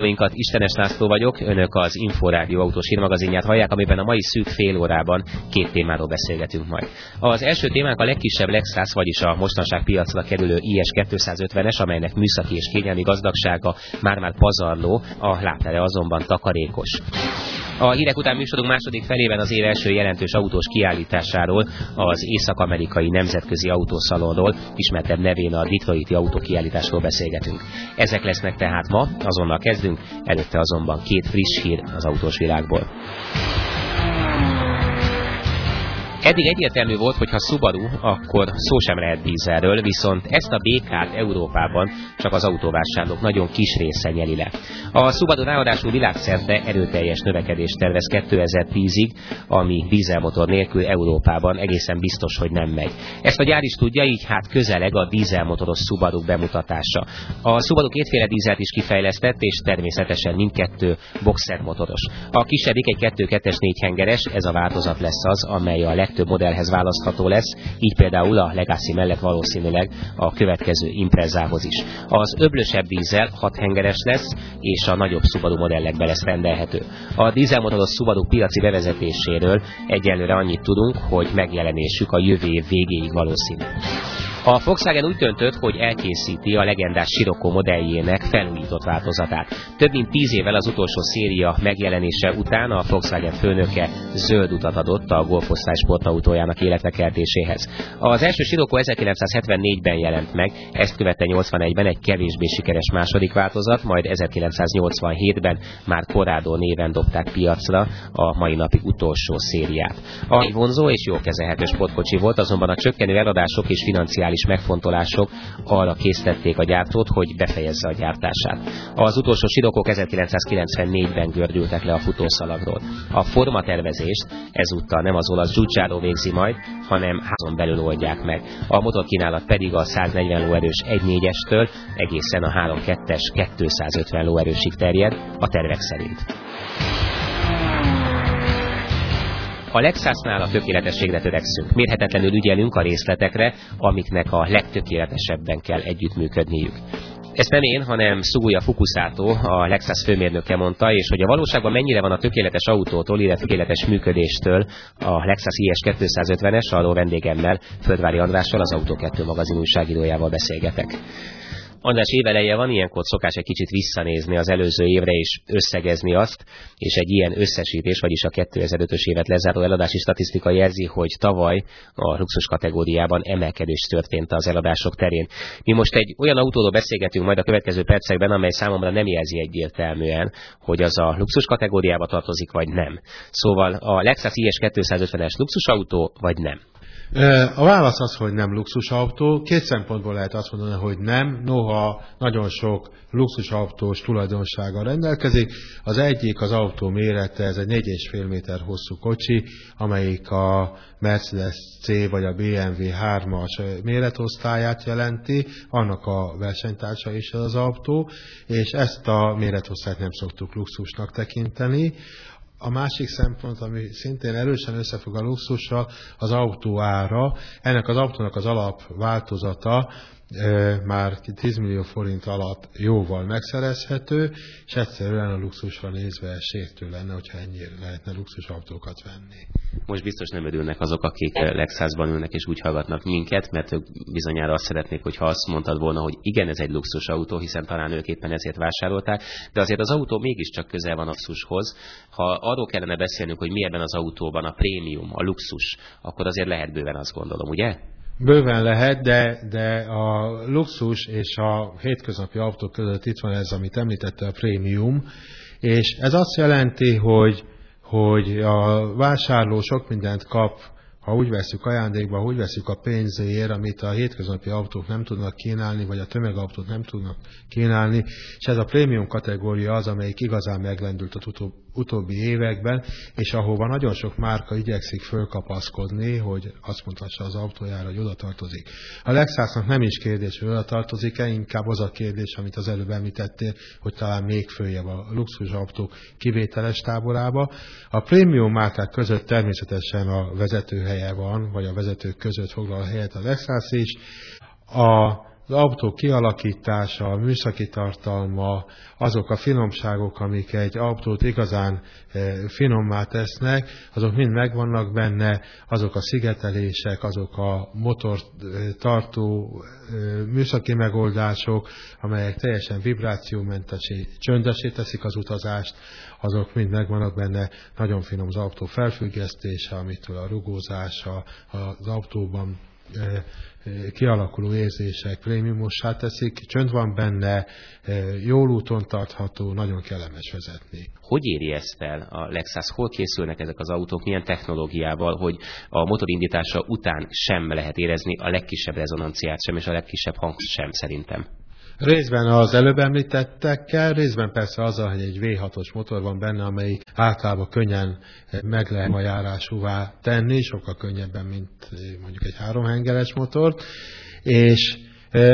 Főinkat Istenes László vagyok, önök az Inforádió autós hírmagazinját hallják, amiben a mai szűk fél órában két témáról beszélgetünk majd. Az első témánk a legkisebb Lexus, vagyis a mostanság piacra kerülő IS 250-es, amelynek műszaki és kényelmi gazdagsága már-már pazarló, a látere azonban takarékos. A hírek után műsorunk második felében az év első jelentős autós kiállításáról, az észak-amerikai nemzetközi autószalonról, ismertebb nevén a Detroiti Autókiállításról beszélgetünk. Ezek lesznek tehát ma, azonnal kezdünk, előtte azonban két friss hír az autós világból. Eddig egyértelmű volt, hogy ha Subaru, akkor szó sem lehet dízelről, viszont ezt a BK-t Európában csak az autóvásárlók nagyon kis része nyeli le. A Subaru ráadásul világszerte erőteljes növekedést tervez 2010-ig, ami dízelmotor nélkül Európában egészen biztos, hogy nem megy. Ezt a gyár is tudja, így hát közeleg a dízelmotoros Subaru bemutatása. A Subaru kétféle dízelt is kifejlesztett, és természetesen mindkettő boxermotoros. A kisebbik egy 2.2-es négyhengeres, ez a változat lesz az, amely a több modellhez választható lesz, így például a Legacy mellett valószínűleg a következő Imprezához is. Az öblösebb dízel 6 hengeres lesz, és a nagyobb Subaru modellekbe lesz rendelhető. A dízelmotoros Subaru piaci bevezetéséről egyelőre annyit tudunk, hogy megjelenésük a jövő év végéig valószínű. A Volkswagen úgy döntött, hogy elkészíti a legendás Scirocco modelljének felújított változatát. Több mint 10 évvel az utolsó széria megjelenése után a Volkswagen főnöke zöld utat adott a golfosztály sportautójának életrekeltéséhez. Az első Scirocco 1974-ben jelent meg, ezt követte 81-ben egy kevésbé sikeres második változat, majd 1987-ben már Corrado néven dobták piacra a mai napig utolsó szériát. A vonzó és jó kezelhető sportkocsi volt, azonban a csökkenő eladások és financiális megfontolások arra késztették a gyártót, hogy befejezze a gyártását. Az utolsó Scirocco 1994-ben gördültek le a futószalagról. A formatervezést ezúttal nem az olasz Giugiaro végzi majd, hanem házon belül oldják meg. A motorkínálat pedig a 140 lóerős 1.4-estől egészen a 3.2-es 250 lóerősig terjed a tervek szerint. A Lexusnál a tökéletességre törekszünk. Mérhetetlenül ügyelünk a részletekre, amiknek a legtökéletesebben kell együttműködniük. Ezt nem én, hanem Szuguja Fukuszátó, a Lexus főmérnöke mondta, és hogy a valóságban mennyire van a tökéletes autótól, illetve tökéletes működéstől a Lexus IS 250-es, arról vendégemmel, Földvári Andrással, az Auto2 magazin újságírójával beszélgetek. András, éveleje van, ilyenkor szokás egy kicsit visszanézni az előző évre és összegezni azt, és egy ilyen összesítés, vagyis a 2005-ös évet lezáró eladási statisztika jelzi, hogy tavaly a luxus kategóriában emelkedés történt az eladások terén. Mi most egy olyan autóról beszélgetünk majd a következő percekben, amely számomra nem jelzi egyértelműen, hogy az a luxus kategóriába tartozik, vagy nem. Szóval a Lexus IS 250-es luxusautó, vagy nem? A válasz az, hogy nem luxusautó. Két szempontból lehet azt mondani, hogy nem, noha nagyon sok luxusautós tulajdonsággal rendelkezik. Az egyik az autó mérete, ez egy 4,5 méter hosszú kocsi, amelyik a Mercedes C vagy a BMW 3-as méretosztályát jelenti, annak a versenytársa is az autó, és ezt a méretosztályt nem szoktuk luxusnak tekinteni. A másik szempont, ami szintén erősen összefügg a luxussal, az autó ára. Ennek az autónak az alapváltozata már 10 millió forint alatt jóval megszerezhető, és egyszerűen a luxusra nézve sértő lenne, hogyha ennyire lehetne luxus autókat venni. Most biztos nem örülnek azok, akik Lexusban ülnek és úgy hallgatnak minket, mert ők bizonyára azt szeretnék, hogyha azt mondtad volna, hogy igen, ez egy luxus autó, hiszen talán ők éppen ezért vásárolták, de azért az autó mégiscsak közel van a luxushoz. Ha arról kellene beszélnünk, hogy mi ebben az autóban a prémium, a luxus, akkor azért lehet bőven, azt gondolom, ugye? Bőven lehet, de a luxus és a hétköznapi autók között itt van ez, amit említette, a prémium, és ez azt jelenti, hogy a vásárló sok mindent kap, ha úgy veszük ajándékba, ha úgy veszük a pénzéért, amit a hétköznapi autók nem tudnak kínálni, vagy a tömegautók nem tudnak kínálni, és ez a prémium kategória az, amelyik igazán meglendült az utóbbi években, és ahova nagyon sok márka igyekszik fölkapaszkodni, hogy azt mondhassa az autójára, hogy oda tartozik. A Lexusnak nem is kérdés, hogy oda tartozik-e, inkább az a kérdés, amit az előbb említettél, hogy talán még följebb a luxus autók kivételes táborába. A prémium márkák között természetesen a vezető helye van, vagy a vezetők között foglal helyet a Lexus is. A az autó kialakítása, a műszaki tartalma, azok a finomságok, amik egy autót igazán finommá tesznek, azok mind megvannak benne, azok a szigetelések, azok a motortartó műszaki megoldások, amelyek teljesen vibrációmentesé, csöndesé teszik az utazást, azok mind megvannak benne, nagyon finom az autó felfüggesztése, amitől a rugózása az autóban kialakuló érzések prémiumossá teszik, csönd van benne, jól úton tartható, nagyon kellemes vezetni. Hogy éri ezt el a Lexus? Hol készülnek ezek az autók? Milyen technológiával, hogy a motorindítása után sem lehet érezni a legkisebb rezonanciát sem, és a legkisebb hang sem szerintem? Részben az előbb említettekkel, részben persze azzal, hogy egy V6-os motor van benne, amelyik általában könnyen meg lehet a járásúvá tenni, sokkal könnyebben, mint mondjuk egy háromhengeres motort, és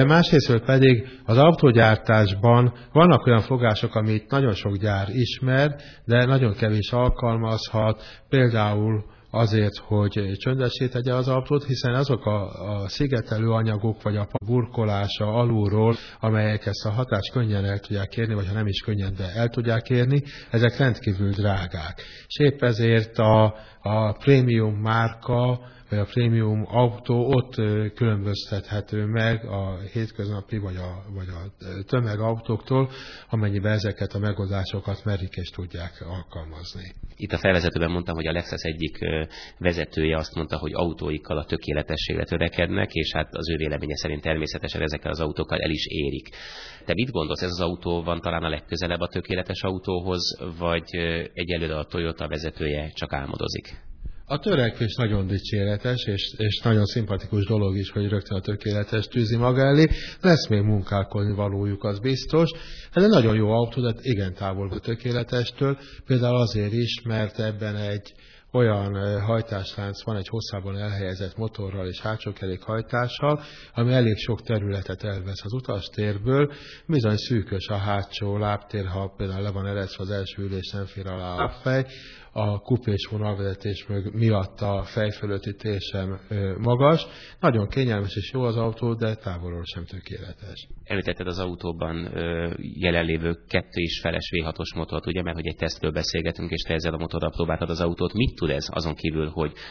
másrésztől pedig az autógyártásban vannak olyan fogások, amit nagyon sok gyár ismer, de nagyon kevés alkalmazhat, például azért, hogy csöndessé tegye az autót, hiszen azok a szigetelő anyagok, vagy a burkolása alulról, amelyek ezt a hatást könnyen el tudják érni, vagy ha nem is könnyen, de el tudják érni, ezek rendkívül drágák. És épp ezért a prémium márka, vagy a prémium autó ott különböztethető meg a hétköznapi, vagy a tömegautóktól, amennyiben ezeket a megoldásokat merik és tudják alkalmazni. Itt a felvezetőben mondtam, hogy a Lexus egyik vezetője azt mondta, hogy autóikkal a tökéletességre törekednek, és hát az ő véleménye szerint természetesen ezekkel az autókkal el is érik. Te mit gondolsz, ez az autó van talán a legközelebb a tökéletes autóhoz, vagy egyelőre a Toyota vezetője csak álmodozik? A törekvés nagyon dicséretes, és nagyon szimpatikus dolog is, hogy rögtön a tökéletes tűzi maga elé. Lesz még munkálkodni valójuk, az biztos. Ez egy nagyon jó autó, de igen távol a tökéletestől. Például azért is, mert ebben egy olyan hajtáslánc van, egy hosszában elhelyezett motorral és hátsókerékhajtással, ami elég sok területet elvesz az utastérből. Bizony szűkös a hátsó lábtér, ha például le van eresztve az első ülés, nem fér alá a fej. A kupés vonalvezetés miatt a fej fölötti tér sem magas. Nagyon kényelmes és jó az autó, de távolról sem tökéletes. Említetted az autóban jelenlévő 2,5-es V6-os motort, ugye, mert hogy egy tesztről beszélgetünk, és te ezzel a motorral próbáltad az autót. Mit tud ez azon kívül,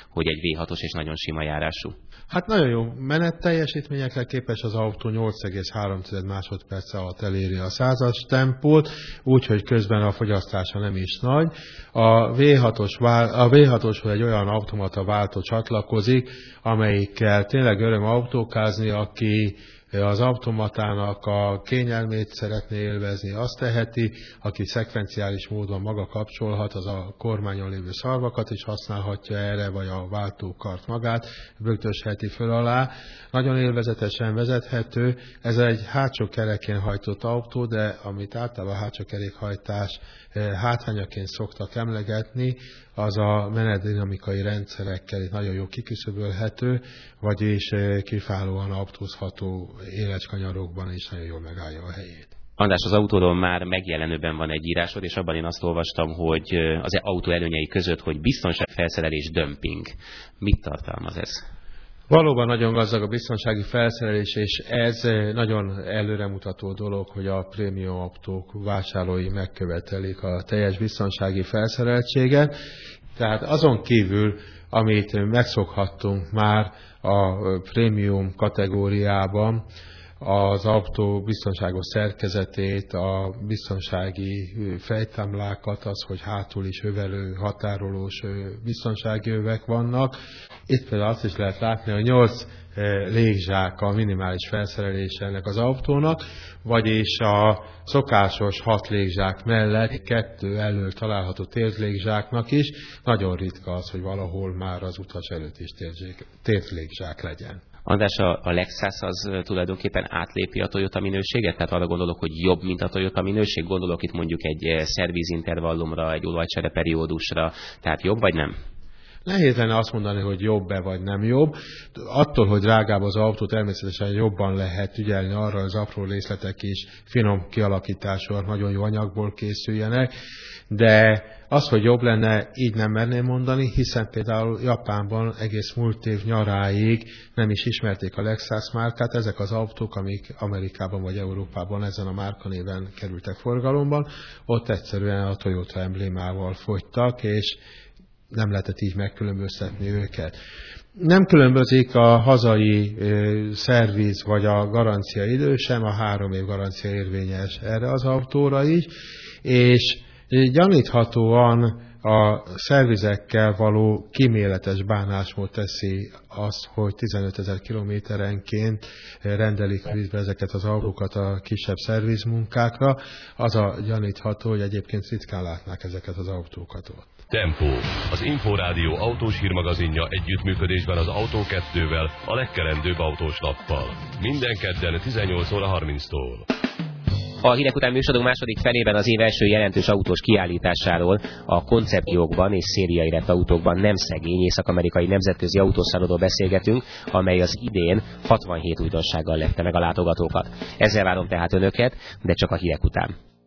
hogy egy V6-os és nagyon sima járású? Hát nagyon jó menetteljesítményekre képes az autó, 8,3 másodperc alatt eléri a 100-as tempót, úgyhogy közben a fogyasztása nem is nagy. A V6-oshoz egy olyan automata váltó csatlakozik, amelyikkel tényleg öröm autókázni, aki az automatának a kényelmét szeretné élvezni, azt teheti, aki szekvenciális módon maga kapcsolhat, az a kormányon lévő szalvakat is használhatja erre, vagy a váltókart magát bögdösheti föl alá. Nagyon élvezetesen vezethető, ez egy hátsó kerekén hajtott autó, de amit általában a hátsó kerékhajtás hátrányaként szoktak emlegetni, az a menetdinamikai rendszerekkel nagyon jó kiküszöbölhető, vagyis kiválóan autózható életkanyarokban is nagyon jól megállja a helyét. András, az autóról már megjelenőben van egy írásod, és abban én azt olvastam, hogy az autó előnyei között, hogy biztonságfelszerelés, dömping. Mit tartalmaz ez? Valóban nagyon gazdag a biztonsági felszerelés, és ez nagyon előremutató dolog, hogy a prémium autók vásárlói megkövetelik a teljes biztonsági felszereltséget. Tehát azon kívül, amit megszokhattunk már a prémium kategóriában, az autó biztonságos szerkezetét, a biztonsági fejtámlákat, az, hogy hátul is övelő, határolós biztonsági övek vannak. Itt például azt is lehet látni, hogy 8 légzsák a minimális felszerelése ennek az autónak, vagyis a szokásos 6 légzsák mellett 2 elől található térlégzsáknak is. Nagyon ritka az, hogy valahol már az utas előtt is térlégzsák legyen. András, a Lexus az tulajdonképpen átlépi a Toyota minőséget? Tehát arra gondolok, hogy jobb, mint a Toyota minőség? Gondolok itt mondjuk egy szervizintervallumra, egy olajcsereperiódusra, tehát jobb vagy nem? Nehéz lenne azt mondani, hogy jobb-e vagy nem jobb. Attól, hogy drágább az autó, természetesen jobban lehet ügyelni arra, az apró részletek is finom kialakításúak, nagyon jó anyagból készüljenek, de az, hogy jobb lenne, így nem merném mondani, hiszen például Japánban egész múlt év nyaráig nem is ismerték a Lexus márkát, ezek az autók, amik Amerikában vagy Európában ezen a márkanéven kerültek forgalomban, ott egyszerűen a Toyota emblémával fogytak, és nem lehetett így megkülönböztetni őket. Nem különbözik a hazai szerviz vagy a garancia idő sem, a 3 év garancia érvényes erre az autóra is, és gyaníthatóan a szervizekkel való kíméletes bánásmód teszi azt, hogy 15 000 kilométerenként rendelik vízbe ezeket az autókat a kisebb szervizmunkákra. Az a gyanítható, hogy egyébként ritkán látnák ezeket az autókat ott. Tempó, az Inforádió autós hírmagazinja együttműködésben az Auto2-vel, a legkelendőbb autós lappal. Minden kedden 18:30-tól. A hírek után műsorunk második felében az év első jelentős autós kiállításáról, a koncepciókban és szériaérett autókban nem szegény észak-amerikai nemzetközi autószalonról beszélgetünk, amely az idén 67 újdonsággal lepte meg a látogatókat. Ezzel várom tehát önöket, de csak a hírek után.